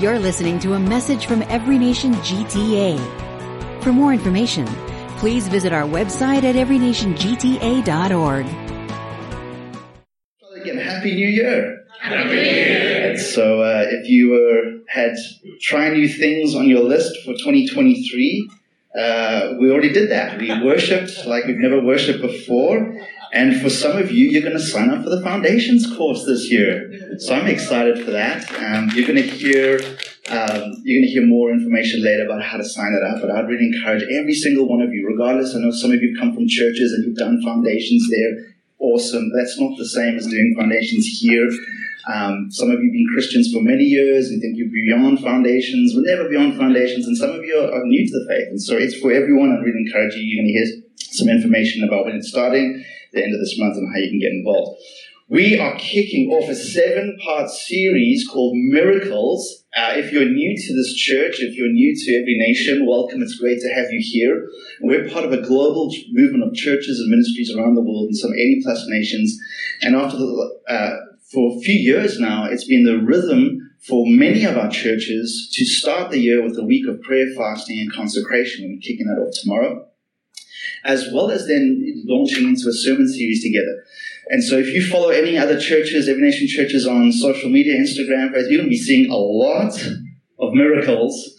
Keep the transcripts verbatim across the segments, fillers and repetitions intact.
You're listening to a message from Every Nation G T A. For more information, please visit our website at every nation g t a dot org. Again, Happy New Year! Happy New Year! And so, uh, if you were had try new things on your list for twenty twenty-three, uh, we already did that. We worshipped like we've never worshipped before. And for some of you, you're going to sign up for the Foundations course this year. So I'm excited for that. Um, you're going to hear um, you're going to hear more information later about how to sign it up. But I'd really encourage every single one of you, regardless. I know some of you have come from churches and you've done Foundations there. Awesome. That's not the same as doing Foundations here. Um, some of you have been Christians for many years and think you're beyond Foundations. We're never beyond Foundations. And some of you are, are new to the faith. And so it's for everyone. I'd really encourage you. You're going to hear some information about when it's starting, the end of this month, and how you can get involved. We are kicking off a seven-part series called Miracles. Uh, if you're new to this church, if you're new to Every Nation, welcome. It's great to have you here. We're part of a global movement of churches and ministries around the world in some eighty-plus nations. And after the, uh, for a few years now, it's been the rhythm for many of our churches to start the year with a week of prayer, fasting, and consecration. We're kicking that off tomorrow, as well as then launching into a sermon series together. And so if you follow any other churches, Every Nation churches on social media, Instagram, Facebook, you're going to be seeing a lot of miracles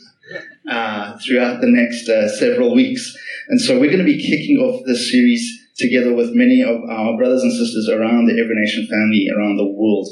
uh, throughout the next uh, several weeks. And so we're going to be kicking off this series together with many of our brothers and sisters around the Every Nation family around the world.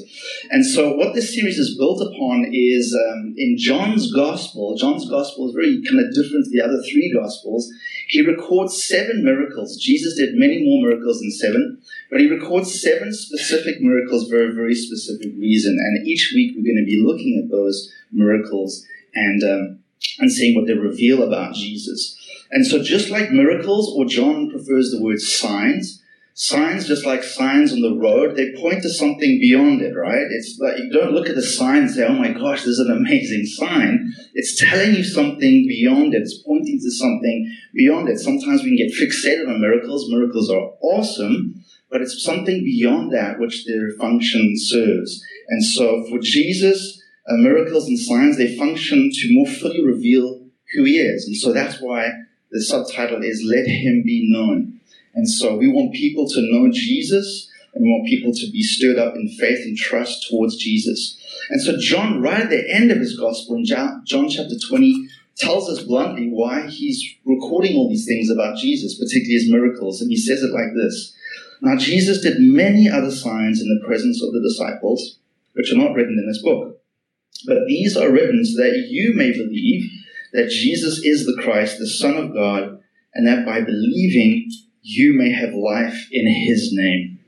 And so what this series is built upon is um, in John's Gospel. John's Gospel is very kind of different to the other three Gospels. He records seven miracles. Jesus did many more miracles than seven, but he records seven specific miracles for a very specific reason. And each week we're going to be looking at those miracles and um, and seeing what they reveal about Jesus. And so just like miracles, or John prefers the word signs, signs just like signs on the road, they point to something beyond it, right? It's like you don't look at the sign and say, oh my gosh, this is an amazing sign. It's telling you something beyond it. It's pointing to something beyond it. Sometimes we can get fixated on miracles. Miracles are awesome, but it's something beyond that which their function serves. And so for Jesus, uh, miracles and signs, they function to more fully reveal who he is. And so that's why the subtitle is Let Him Be Known. And so we want people to know Jesus, and we want people to be stirred up in faith and trust towards Jesus. And so John, right at the end of his gospel, in John chapter twenty, tells us bluntly why he's recording all these things about Jesus, particularly his miracles. And he says it like this. Now, Jesus did many other signs in the presence of the disciples, which are not written in this book. But these are written so that you may believe that Jesus is the Christ, the Son of God, and that by believing, you may have life in his name.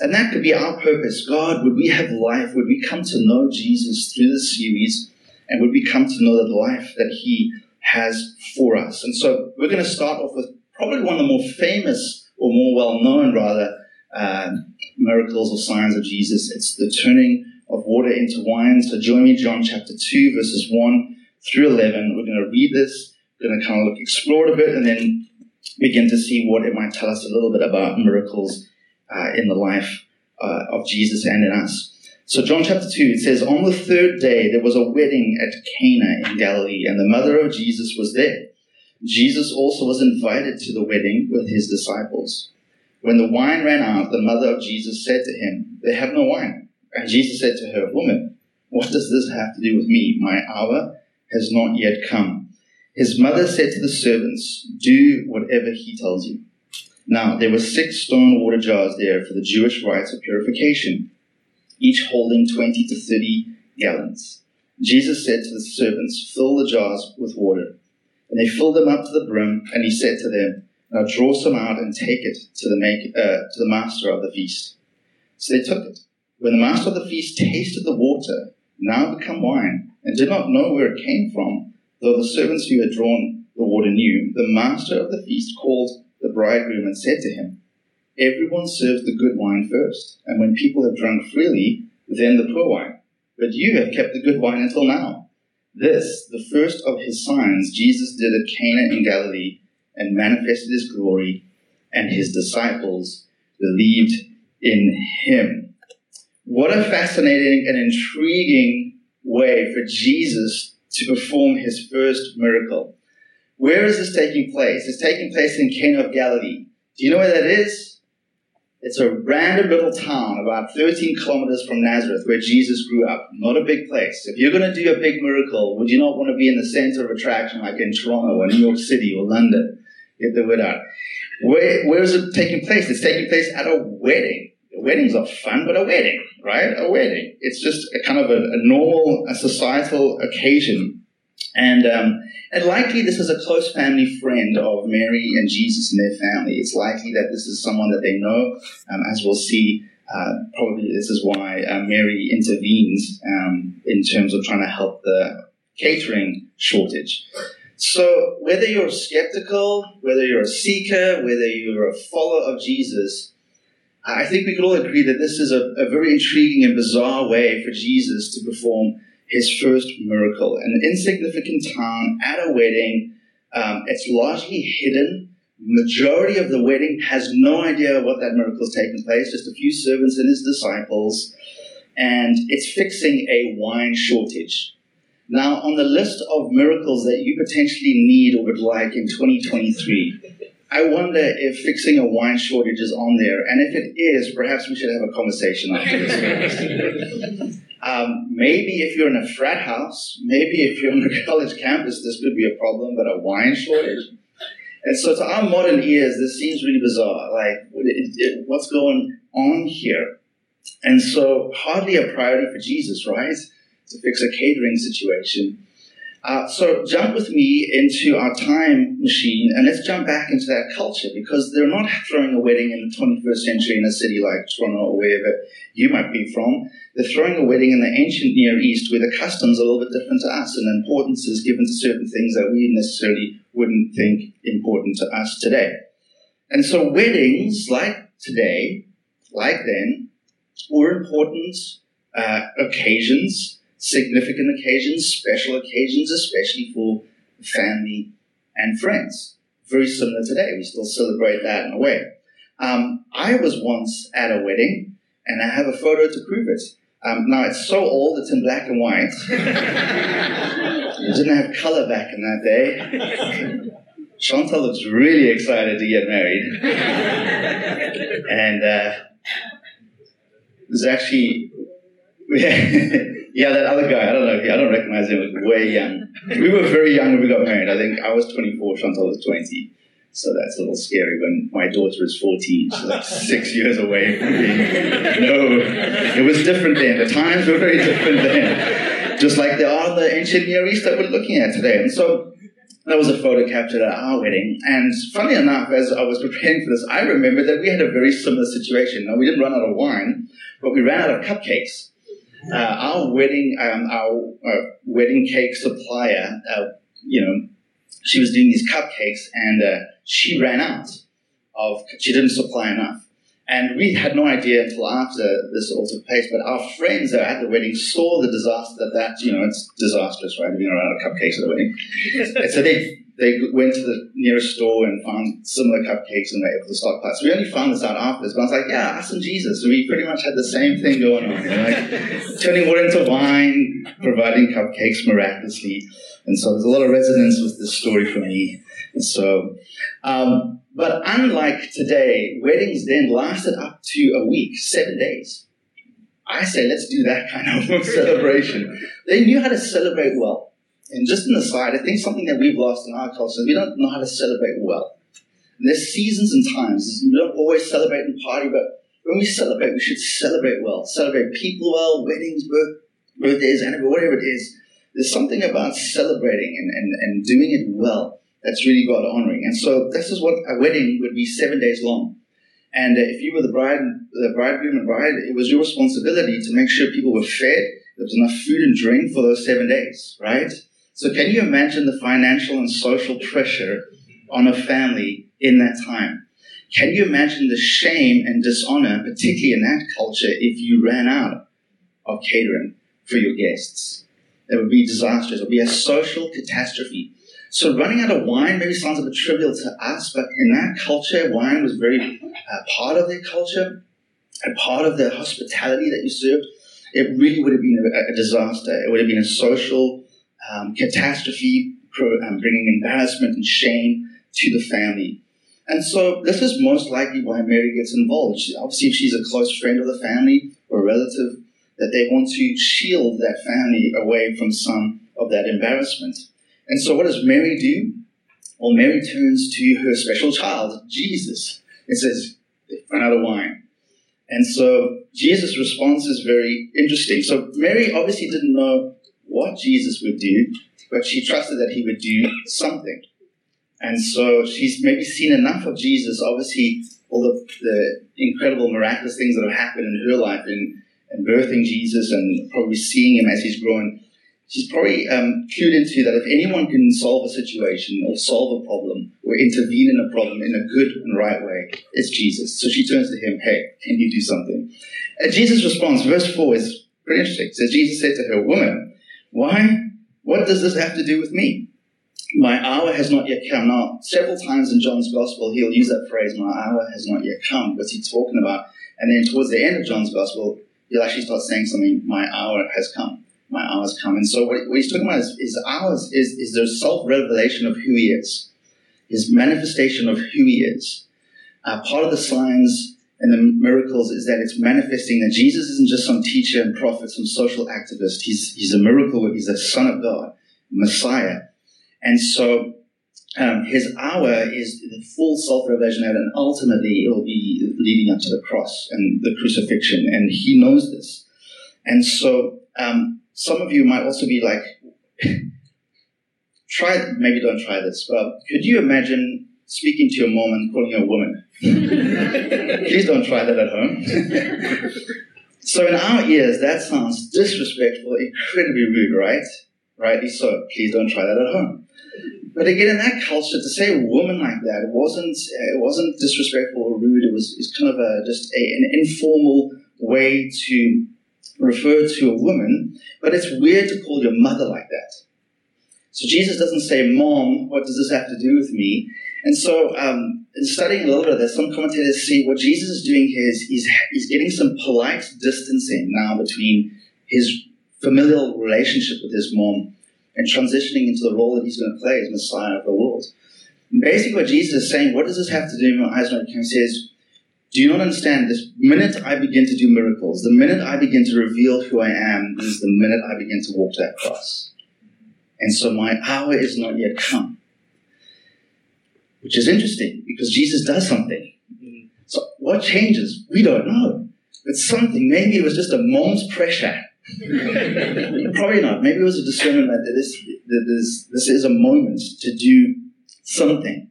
And that could be our purpose. God, would we have life? Would we come to know Jesus through this series? And would we come to know the life that he has for us? And so we're going to start off with probably one of the more famous, or more well-known, rather, uh, miracles or signs of Jesus. It's the turning of water into wine. So join me, John chapter two, verses one through eleven. We're going to read this, we're going to kind of look, explore it a bit, and then begin to see what it might tell us a little bit about miracles uh, in the life uh, of Jesus and in us. So John chapter two, it says, on the third day there was a wedding at Cana in Galilee, and the mother of Jesus was there. Jesus also was invited to the wedding with his disciples. When the wine ran out, the mother of Jesus said to him, they have no wine. And Jesus said to her, woman, what does this have to do with me? My hour has not yet come. His mother said to the servants, do whatever he tells you. Now, there were six stone water jars there for the Jewish rites of purification, each holding twenty to thirty gallons. Jesus said to the servants, fill the jars with water. And they filled them up to the brim, and he said to them, now draw some out and take it to the, make, uh, to the master of the feast. So they took it. When the master of the feast tasted the water, now become wine, and did not know where it came from, though the servants who had drawn the water knew, the master of the feast called the bridegroom and said to him, everyone serves the good wine first, and when people have drunk freely, then the poor wine. But you have kept the good wine until now. This, the first of his signs, Jesus did at Cana in Galilee, and manifested his glory, and his disciples believed in him. What a fascinating and intriguing way for Jesus to perform his first miracle. Where is this taking place? It's taking place in Cana of Galilee. Do you know where that is? It's a random little town about thirteen kilometers from Nazareth where Jesus grew up. Not a big place. If you're going to do a big miracle, would you not want to be in the center of attraction like in Toronto or New York City or London? Get the word out. Where, where is it taking place? It's taking place at a wedding. Weddings are fun, but a wedding, right? A wedding. It's just a kind of a, a normal, a societal occasion. And um, and likely this is a close family friend of Mary and Jesus and their family. It's likely that this is someone that they know. Um, as we'll see, uh, probably this is why uh, Mary intervenes um, in terms of trying to help the catering shortage. So whether you're skeptical, whether you're a seeker, whether you're a follower of Jesus, I think we could all agree that this is a, a very intriguing and bizarre way for Jesus to perform his first miracle. An insignificant town at a wedding. Um, it's largely hidden. Majority of the wedding has no idea what that miracle is taking place. Just a few servants and his disciples. And it's fixing a wine shortage. Now, on the list of miracles that you potentially need or would like in twenty twenty-three, I wonder if fixing a wine shortage is on there. And if it is, perhaps we should have a conversation after this. um, maybe if you're in a frat house, maybe if you're on a college campus, this could be a problem, but a wine shortage? And so to our modern ears, this seems really bizarre. Like, what's going on here? And so hardly a priority for Jesus, right? To fix a catering situation. Uh, so jump with me into our time machine and let's jump back into that culture, because they're not throwing a wedding in the twenty-first century in a city like Toronto or wherever you might be from. They're throwing a wedding in the ancient Near East where the customs are a little bit different to us and importance is given to certain things that we necessarily wouldn't think important to us today. And so weddings, like today, like then, were important uh, occasions, significant occasions, special occasions, especially for family and friends. Very similar today. We still celebrate that in a way. Um, I was once at a wedding, and I have a photo to prove it. Um, now, it's so old, it's in black and white. It didn't have color back in that day. Chantal looks really excited to get married. And uh, there's actually... Yeah, that other guy, I don't know, I don't recognize him, was way young. We were very young when we got married. I think I was twenty-four, Chantal was twenty. So that's a little scary when my daughter is fourteen. She's like six years away from being. No, it was different then. The times were very different then. Just like there are the ancient Near East that we're looking at today. And so that was a photo captured at our wedding. And funnily enough, as I was preparing for this, I remembered that we had a very similar situation. Now, we didn't run out of wine, but we ran out of cupcakes. Uh, our wedding, um, our uh, wedding cake supplier, uh, you know, she was doing these cupcakes, and uh, she ran out of. She didn't supply enough, and we had no idea until after this all took place. But our friends that at the wedding saw the disaster that that you know it's disastrous, right? Being around a cupcakes at the wedding, and so they they went to the nearest store and found similar cupcakes and were able to stockpile. So we only found this out afterwards, but I was like, yeah, us and Jesus. So we pretty much had the same thing going on. Like turning water into wine, providing cupcakes miraculously. And so there's a lot of resonance with this story for me. And so, um, but unlike today, weddings then lasted up to a week, seven days. I say, let's do that kind of celebration. They knew how to celebrate well. And just an aside, I think something that we've lost in our culture is we don't know how to celebrate well. And there's seasons and times. We don't always celebrate and party, but when we celebrate, we should celebrate well. Celebrate people well, weddings, birth, birthdays, anniversary, whatever it is. There's something about celebrating and, and, and doing it well that's really God-honoring. And so this is what a wedding would be seven days long. And if you were the bride, the bridegroom and bride, it was your responsibility to make sure people were fed. There was enough food and drink for those seven days, right? So can you imagine the financial and social pressure on a family in that time? Can you imagine the shame and dishonor, particularly in that culture, if you ran out of catering for your guests? It would be disastrous. It would be a social catastrophe. So running out of wine maybe sounds a bit trivial to us, but in that culture, wine was very uh, part of their culture and part of the hospitality that you served. it really would have been a, a disaster. It would have been a social um, catastrophe, um, bringing embarrassment and shame to the family. And so this is most likely why Mary gets involved. She, obviously, if she's a close friend of the family or a relative, that they want to shield that family away from some of that embarrassment. And so what does Mary do? Well, Mary turns to her special child, Jesus. It says, they run out of wine. And so Jesus' response is very interesting. So Mary obviously didn't know what Jesus would do, but she trusted that he would do something. And so she's maybe seen enough of Jesus, obviously, all the, the incredible, miraculous things that have happened in her life, in, in birthing Jesus and probably seeing him as he's grown. She's probably um, clued into that if anyone can solve a situation or solve a problem or intervene in a problem in a good and right way, it's Jesus. So she turns to him, hey, can you do something? And Jesus' response, verse four, is pretty interesting. It says, Jesus said to her, woman, why? What does this have to do with me? My hour has not yet come. Now, several times in John's gospel, he'll use that phrase, my hour has not yet come. What's he talking about? And then towards the end of John's gospel, he'll actually start saying something, my hour has come. My hours come. And so what, what he's talking about is, is hours is, is the self-revelation of who he is, his manifestation of who he is. Uh, part of the signs and the miracles is that it's manifesting that Jesus isn't just some teacher and prophet, some social activist. He's, he's a miracle. He's the Son of God, Messiah. And so um, his hour is the full self-revelation, and ultimately it will be leading up to the cross and the crucifixion. And he knows this. And so um, some of you might also be like, try, maybe don't try this, but could you imagine speaking to your mom and calling her a woman? Please don't try that at home. So in our ears, that sounds disrespectful, incredibly rude, right? Rightly so. Please don't try that at home. But again, in that culture, to say woman like that, it wasn't, it wasn't disrespectful or rude. It was, it's kind of a, just a, an informal way to refer to a woman, but it's weird to call your mother like that. So Jesus doesn't say, Mom, what does this have to do with me? And so um, in studying a little bit of this, some commentators see what Jesus is doing here is he's, he's getting some polite distancing now between his familial relationship with his mom and transitioning into the role that he's going to play as Messiah of the world. And basically what Jesus is saying, what does this have to do with my eyes? He says, do you not understand this? Minute I begin to do miracles, the minute I begin to reveal who I am, is the minute I begin to walk that cross. And so my hour is not yet come. Which is interesting, because Jesus does something. So what changes? We don't know. But something, maybe it was just a mom's pressure. Probably not. Maybe it was a discernment that this, that this, this is a moment to do something.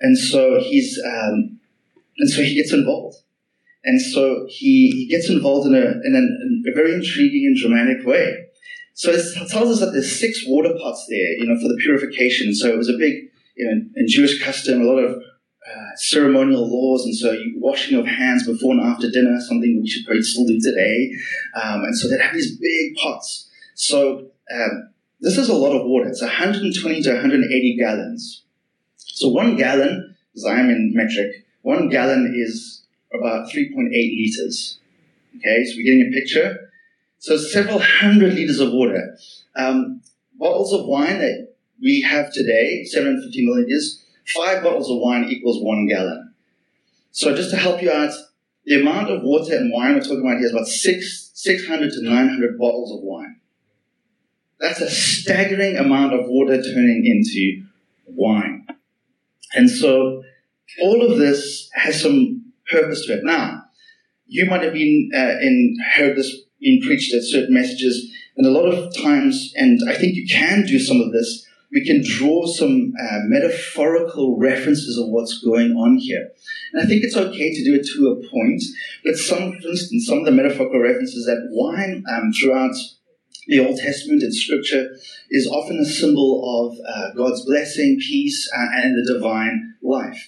And so he's... Um, And so he gets involved. And so he, he gets involved in, a, in, an, in a very intriguing and dramatic way. So it tells us that there's six water pots there, you know, for the purification. So it was a big, you know, in Jewish custom, a lot of uh, ceremonial laws. And so you washing of hands before and after dinner, something we should probably still do today. Um, and so they'd have these big pots. So um, this is a lot of water. It's one hundred twenty to one hundred eighty gallons. So one gallon, because I am in metric, one gallon is about three point eight liters, okay? So we're getting a picture. So several hundred liters of water. Um, bottles of wine that we have today, seven hundred fifty milliliters, five bottles of wine equals one gallon. So just to help you out, the amount of water and wine we're talking about here is about six, 600 to 900 bottles of wine. That's a staggering amount of water turning into wine. And so... all of this has some purpose to it. Now, you might have been uh, in heard this being preached at certain messages, and a lot of times, and I think you can do some of this, we can draw some uh, metaphorical references of what's going on here. And I think it's okay to do it to a point, but some, for instance, some of the metaphorical references that wine um, throughout the Old Testament and Scripture is often a symbol of uh, God's blessing, peace, uh, and the divine life.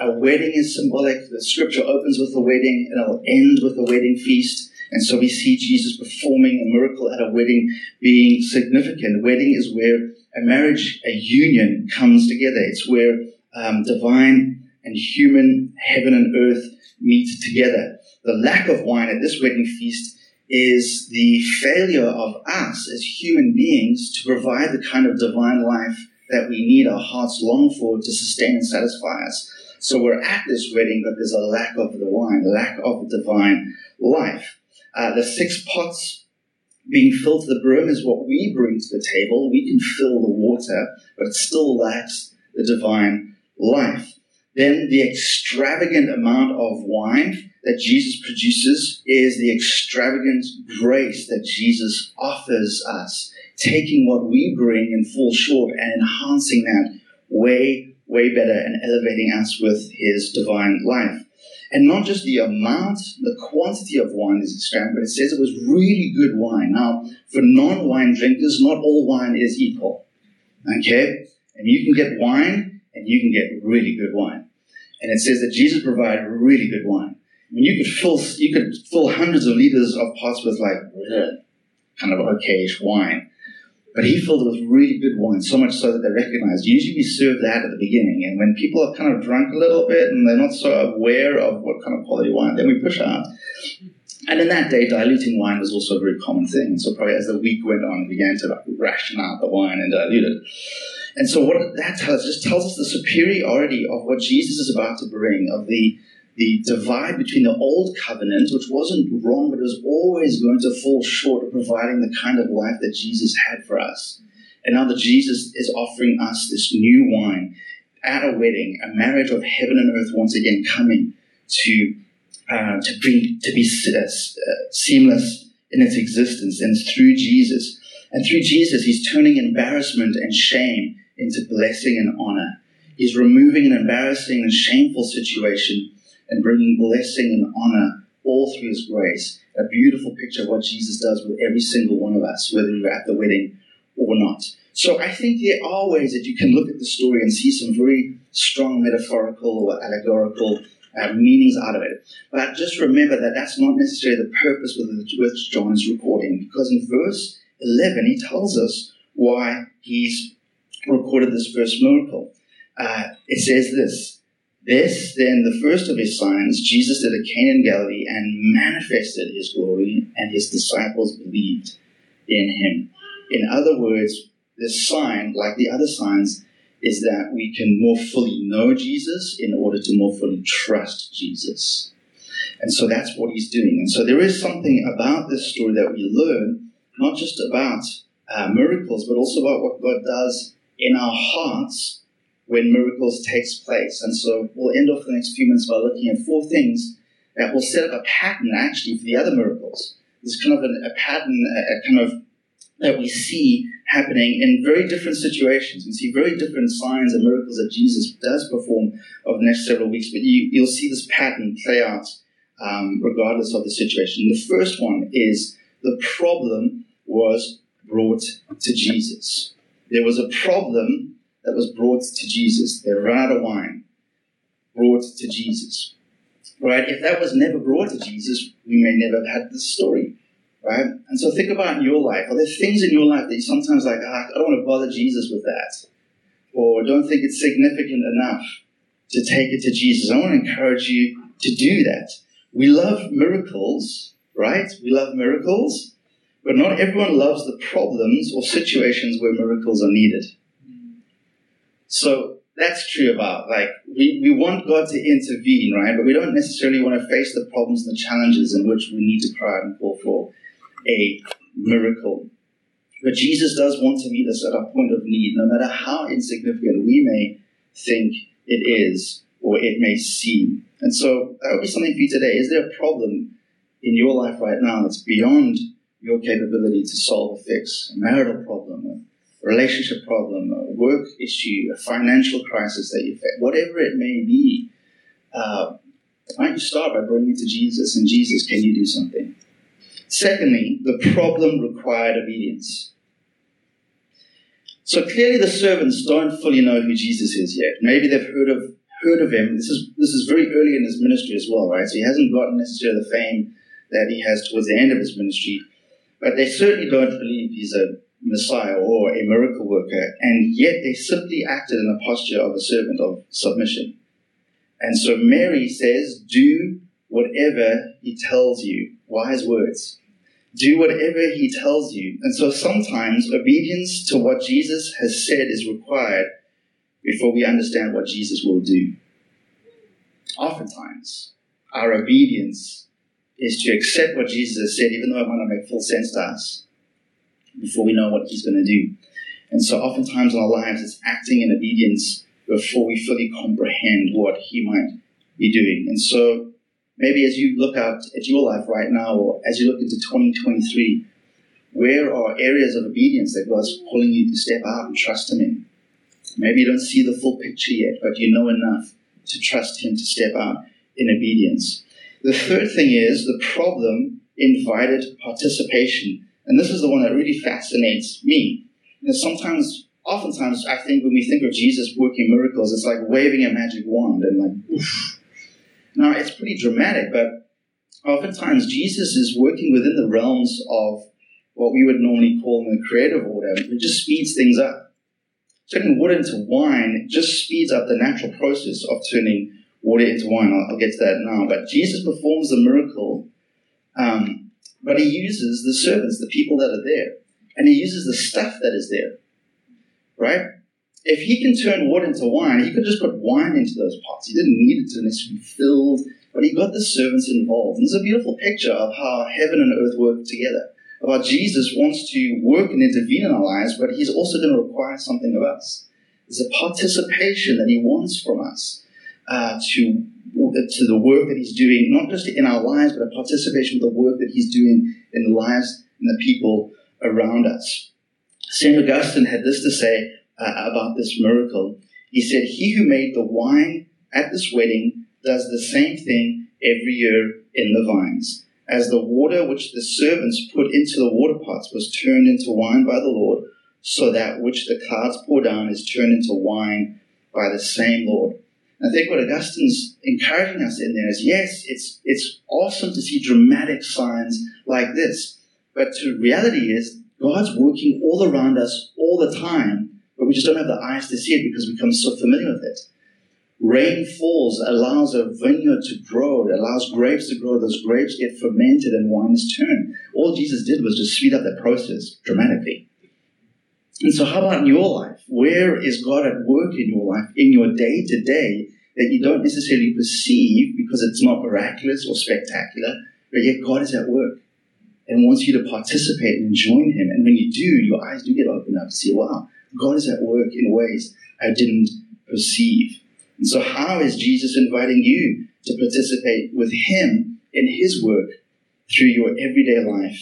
A wedding is symbolic. The scripture opens with a wedding and it'll end with a wedding feast. And so we see Jesus performing a miracle at a wedding being significant. A wedding is where a marriage, a union comes together. It's where um, divine and human, heaven and earth meet together. The lack of wine at this wedding feast is the failure of us as human beings to provide the kind of divine life that we need, our hearts long for, to sustain and satisfy us. So we're at this wedding, but there's a lack of the wine, lack of divine life. Uh, the six pots being filled to the brim is what we bring to the table. We can fill the water, but it still lacks the divine life. Then the extravagant amount of wine that Jesus produces is the extravagant grace that Jesus offers us, taking what we bring and fall short and enhancing that way, way better and elevating us with his divine life. And not just the amount, the quantity of wine is extravagant, but it says it was really good wine. Now, for non-wine drinkers, not all wine is equal. Okay? And you can get wine, and you can get really good wine. And it says that Jesus provided really good wine. I mean, you could fill, you could fill hundreds of liters of pots with like, kind of okayish wine. But he filled it with really good wine, so much so that they recognized. Usually we serve that at the beginning. And when people are kind of drunk a little bit and they're not so aware of what kind of quality wine, then we push out. And in that day, diluting wine was also a very common thing. So probably as the week went on, we began to like ration out the wine and dilute it. And so what that tells us, just tells us the superiority of what Jesus is about to bring, of the the divide between the old covenant, which wasn't wrong, but it was always going to fall short of providing the kind of life that Jesus had for us. And now that Jesus is offering us this new wine at a wedding, a marriage of heaven and earth once again coming to uh, to bring to be uh, seamless in its existence, and through Jesus. And through Jesus, he's turning embarrassment and shame into blessing and honor. He's removing an embarrassing and shameful situation and bringing blessing and honor all through his grace. A beautiful picture of what Jesus does with every single one of us, whether you're at the wedding or not. So I think there are ways that you can look at the story and see some very strong metaphorical or allegorical uh, meanings out of it. But just remember that that's not necessarily the purpose with which John is recording, because in verse eleven, he tells us why he's recorded this first miracle. Uh, it says this, This, then, the first of his signs, Jesus did at Cana in Galilee and manifested his glory, and his disciples believed in him. In other words, this sign, like the other signs, is that we can more fully know Jesus in order to more fully trust Jesus. And so that's what he's doing. And so there is something about this story that we learn, not just about uh, miracles, but also about what God does in our hearts when miracles takes place. And so we'll end off the next few minutes by looking at four things that will set up a pattern, actually, for the other miracles. There's kind of a, a pattern a, a kind of that we see happening in very different situations. We see very different signs and miracles that Jesus does perform over the next several weeks, but you, you'll see this pattern play out um, regardless of the situation. The first one is the problem was brought to Jesus. There was a problem that was brought to Jesus. They ran out of wine, brought to Jesus, right? If that was never brought to Jesus, we may never have had this story, right? And so think about your life. Are there things in your life that you sometimes like, ah, I don't want to bother Jesus with that, or don't think it's significant enough to take it to Jesus? I want to encourage you to do that. We love miracles, right? We love miracles, but not everyone loves the problems or situations where miracles are needed. So that's true about, like, we, we want God to intervene, right? But we don't necessarily want to face the problems and the challenges in which we need to cry out and call for a miracle. But Jesus does want to meet us at our point of need, no matter how insignificant we may think it is or it may seem. And so that would be something for you today. Is there a problem in your life right now that's beyond your capability to solve or fix? A marital problem, a relationship problem, a work issue, a financial crisis that you face, whatever it may be, uh, why don't you start by bringing it to Jesus, and Jesus, can you do something? Secondly, the problem required obedience. So clearly the servants don't fully know who Jesus is yet. Maybe they've heard of heard of him. This is, this is very early in his ministry as well, right? So he hasn't gotten necessarily the fame that he has towards the end of his ministry, but they certainly don't believe he's a Messiah or a miracle worker, and yet they simply acted in the posture of a servant of submission. And so Mary says, do whatever he tells you. Wise words. Do whatever he tells you. And so sometimes obedience to what Jesus has said is required before we understand what Jesus will do. Oftentimes, our obedience is to accept what Jesus has said, even though it might not make full sense to us, before we know what he's going to do. And so oftentimes in our lives, it's acting in obedience before we fully comprehend what he might be doing. And so maybe as you look out at your life right now, or as you look into twenty twenty-three, where are areas of obedience that God's calling you to step out and trust him in? Maybe you don't see the full picture yet, but you know enough to trust him to step out in obedience. The third thing is the problem invited participation. And this is the one that really fascinates me. You know, sometimes, oftentimes, I think when we think of Jesus working miracles, it's like waving a magic wand and like, oof. Now, it's pretty dramatic, but oftentimes Jesus is working within the realms of what we would normally call in the creative order. It just speeds things up. Turning water into wine just speeds up the natural process of turning water into wine. I'll, I'll get to that now. But Jesus performs the miracle, um, but he uses the servants, the people that are there, and he uses the stuff that is there, right? If he can turn water into wine, he could just put wine into those pots. He didn't need it to necessarily be filled, but he got the servants involved. And it's a beautiful picture of how heaven and earth work together, of how Jesus wants to work and intervene in our lives, but he's also going to require something of us. There's a participation that he wants from us uh, to, to the work that he's doing, not just in our lives, but a participation with the work that he's doing in the lives and the people around us. Saint Augustine had this to say Uh, about this miracle. He said, "He who made the wine at this wedding does the same thing every year in the vines. As the water which the servants put into the water pots was turned into wine by the Lord, so that which the clouds pour down is turned into wine by the same Lord." And I think what Augustine's encouraging us in there is, yes, it's it's awesome to see dramatic signs like this, but the reality is God's working all around us all the time, but we just don't have the eyes to see it because we become so familiar with it. Rain falls, allows a vineyard to grow, it allows grapes to grow, those grapes get fermented and wine is turned. All Jesus did was just speed up that process dramatically. And so how about in your life? Where is God at work in your life, in your day-to-day, that you don't necessarily perceive because it's not miraculous or spectacular, but yet God is at work and wants you to participate and join him. And when you do, your eyes do get opened up to see, wow, God is at work in ways I didn't perceive. And so how is Jesus inviting you to participate with him in his work through your everyday life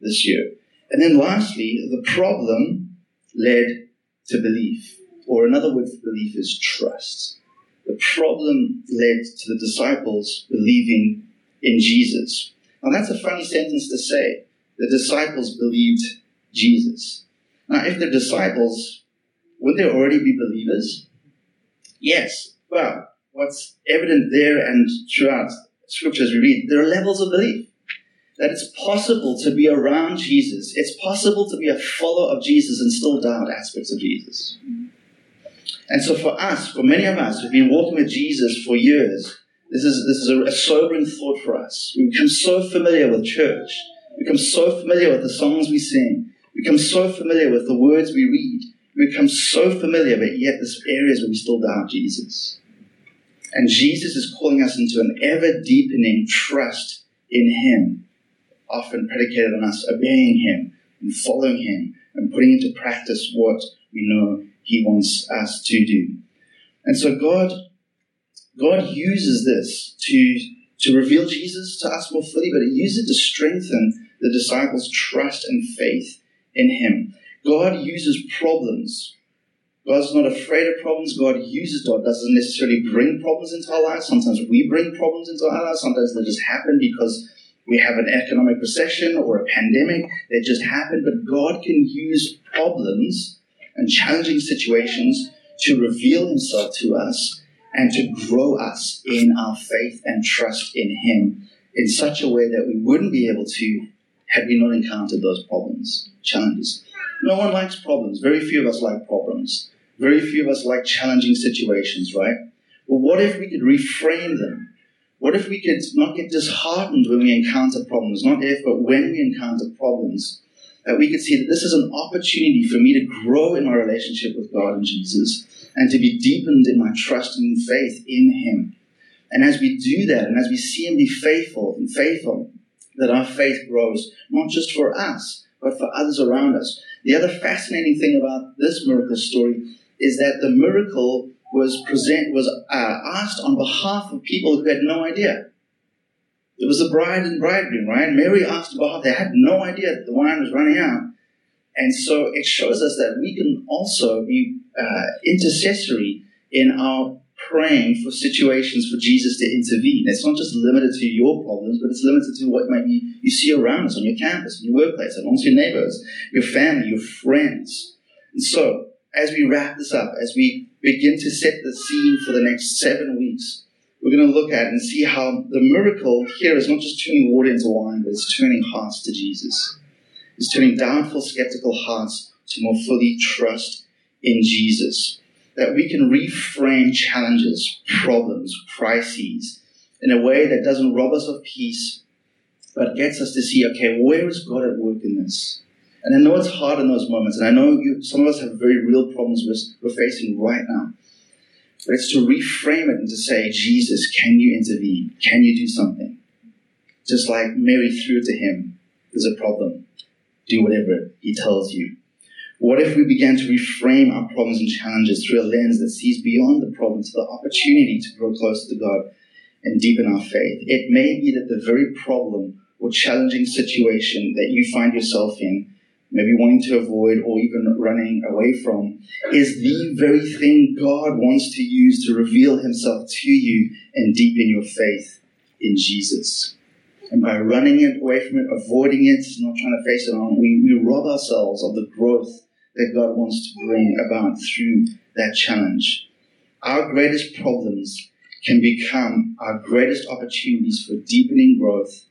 this year? And then lastly, the problem led to belief, or another word for belief is trust. The problem led to the disciples believing in Jesus. Now that's a funny sentence to say. The disciples believed Jesus. Now, if they're disciples, wouldn't they already be believers? Yes. Well, what's evident there and throughout Scripture as we read, there are levels of belief. That it's possible to be around Jesus. It's possible to be a follower of Jesus and still doubt aspects of Jesus. And so for us, for many of us, we've been walking with Jesus for years. This is, this is a, a sobering thought for us. We become so familiar with church. We become so familiar with the songs we sing. We become so familiar with the words we read. We become so familiar, but yet there's areas where we still doubt Jesus. And Jesus is calling us into an ever-deepening trust in him, often predicated on us obeying him and following him and putting into practice what we know he wants us to do. And so God, God uses this to, to reveal Jesus to us more fully, but he uses it to strengthen the disciples' trust and faith in him. God uses problems. God's not afraid of problems. God uses God doesn't necessarily bring problems into our lives. Sometimes we bring problems into our lives. Sometimes they just happen because we have an economic recession or a pandemic. They just happen. But God can use problems and challenging situations to reveal himself to us and to grow us in our faith and trust in him in such a way that we wouldn't be able to had we not encountered those problems, challenges. No one likes problems. Very few of us like problems. Very few of us like challenging situations, right? But what if we could reframe them? What if we could not get disheartened when we encounter problems, not if, but when we encounter problems, that we could see that this is an opportunity for me to grow in my relationship with God and Jesus and to be deepened in my trust and faith in him. And as we do that, and as we see him be faithful and faithful, that our faith grows, not just for us, but for others around us. The other fascinating thing about this miracle story is that the miracle was present was uh, asked on behalf of people who had no idea. It was the bride and bridegroom, right? Mary asked on behalf. They had no idea that the wine was running out. And so it shows us that we can also be uh, intercessory in our praying for situations for Jesus to intervene. It's not just limited to your problems, but it's limited to what maybe you see around us on your campus, in your workplace, amongst your neighbors, your family, your friends. And so as we wrap this up, as we begin to set the scene for the next seven weeks, we're going to look at and see how the miracle here is not just turning water into wine, but it's turning hearts to Jesus. It's turning doubtful, skeptical hearts to more fully trust in Jesus. That we can reframe challenges, problems, crises in a way that doesn't rob us of peace, but gets us to see, okay, where is God at work in this? And I know it's hard in those moments, and I know you, some of us have very real problems we're, we're facing right now. But it's to reframe it and to say, Jesus, can you intervene? Can you do something? Just like Mary threw to him, there's a problem. Do whatever he tells you. What if we began to reframe our problems and challenges through a lens that sees beyond the problem to the opportunity to grow closer to God and deepen our faith? It may be that the very problem or challenging situation that you find yourself in, maybe wanting to avoid or even running away from, is the very thing God wants to use to reveal himself to you and deepen your faith in Jesus. And by running it away from it, avoiding it, not trying to face it on, we, we rob ourselves of the growth that God wants to bring about through that challenge. Our greatest problems can become our greatest opportunities for deepening growth,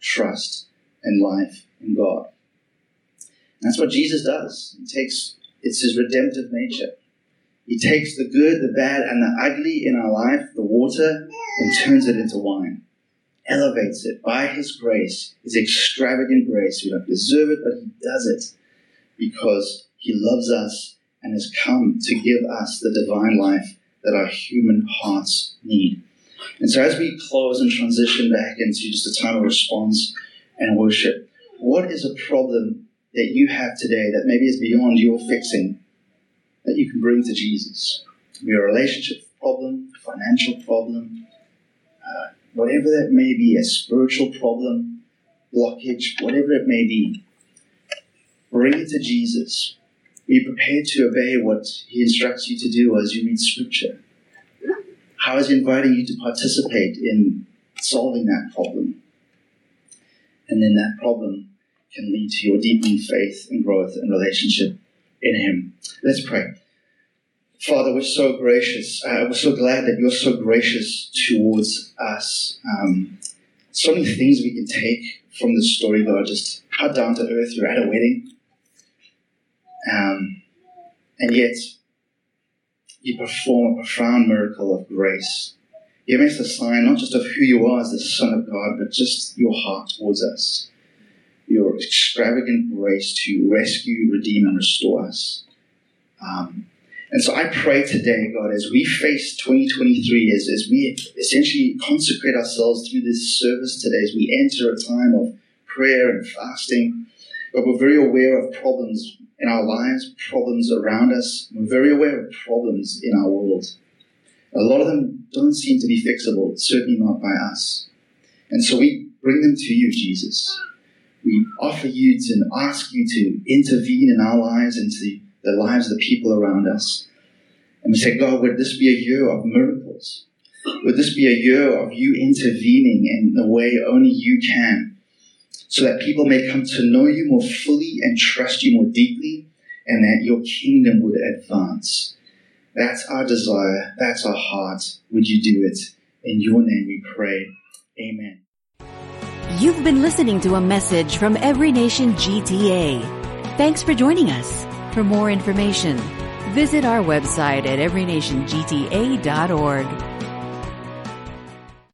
trust, and life in God. That's what Jesus does. He takes, it's his redemptive nature. He takes the good, the bad, and the ugly in our life, the water, and turns it into wine. Elevates it by his grace, his extravagant grace. We don't deserve it, but he does it because he loves us and has come to give us the divine life that our human hearts need. And so as we close and transition back into just a time of response and worship, what is a problem that you have today that maybe is beyond your fixing that you can bring to Jesus? Maybe a relationship problem, a financial problem, uh, whatever that may be, a spiritual problem, blockage, whatever it may be, bring it to Jesus. Be prepared to obey what he instructs you to do as you read Scripture. How is he inviting you to participate in solving that problem? And then that problem can lead to your deepening faith and growth and relationship in him. Let's pray. Father, we're so gracious. Uh, we're so glad that you're so gracious towards us. Um, so many things we can take from this story, God. Just how down to earth you're at a wedding. Um, and yet, you perform a profound miracle of grace. You make us a sign not just of who you are as the Son of God, but just your heart towards us. Your extravagant grace to rescue, redeem, and restore us. Um, and so I pray today, God, as we face twenty twenty-three, as, as we essentially consecrate ourselves through this service today, as we enter a time of prayer and fasting, but we're very aware of problems in our lives, problems around us. We're very aware of problems in our world. A lot of them don't seem to be fixable, certainly not by us. And so we bring them to you, Jesus. We offer you to and ask you to intervene in our lives and to the lives of the people around us. And we say, God, would this be a year of miracles? Would this be a year of you intervening in the way only you can, so that people may come to know you more fully and trust you more deeply, and that your kingdom would advance? That's our desire. That's our heart. Would you do it? In your name we pray. Amen. You've been listening to a message from Every Nation G T A. Thanks for joining us. For more information, visit our website at every nation g t a dot org.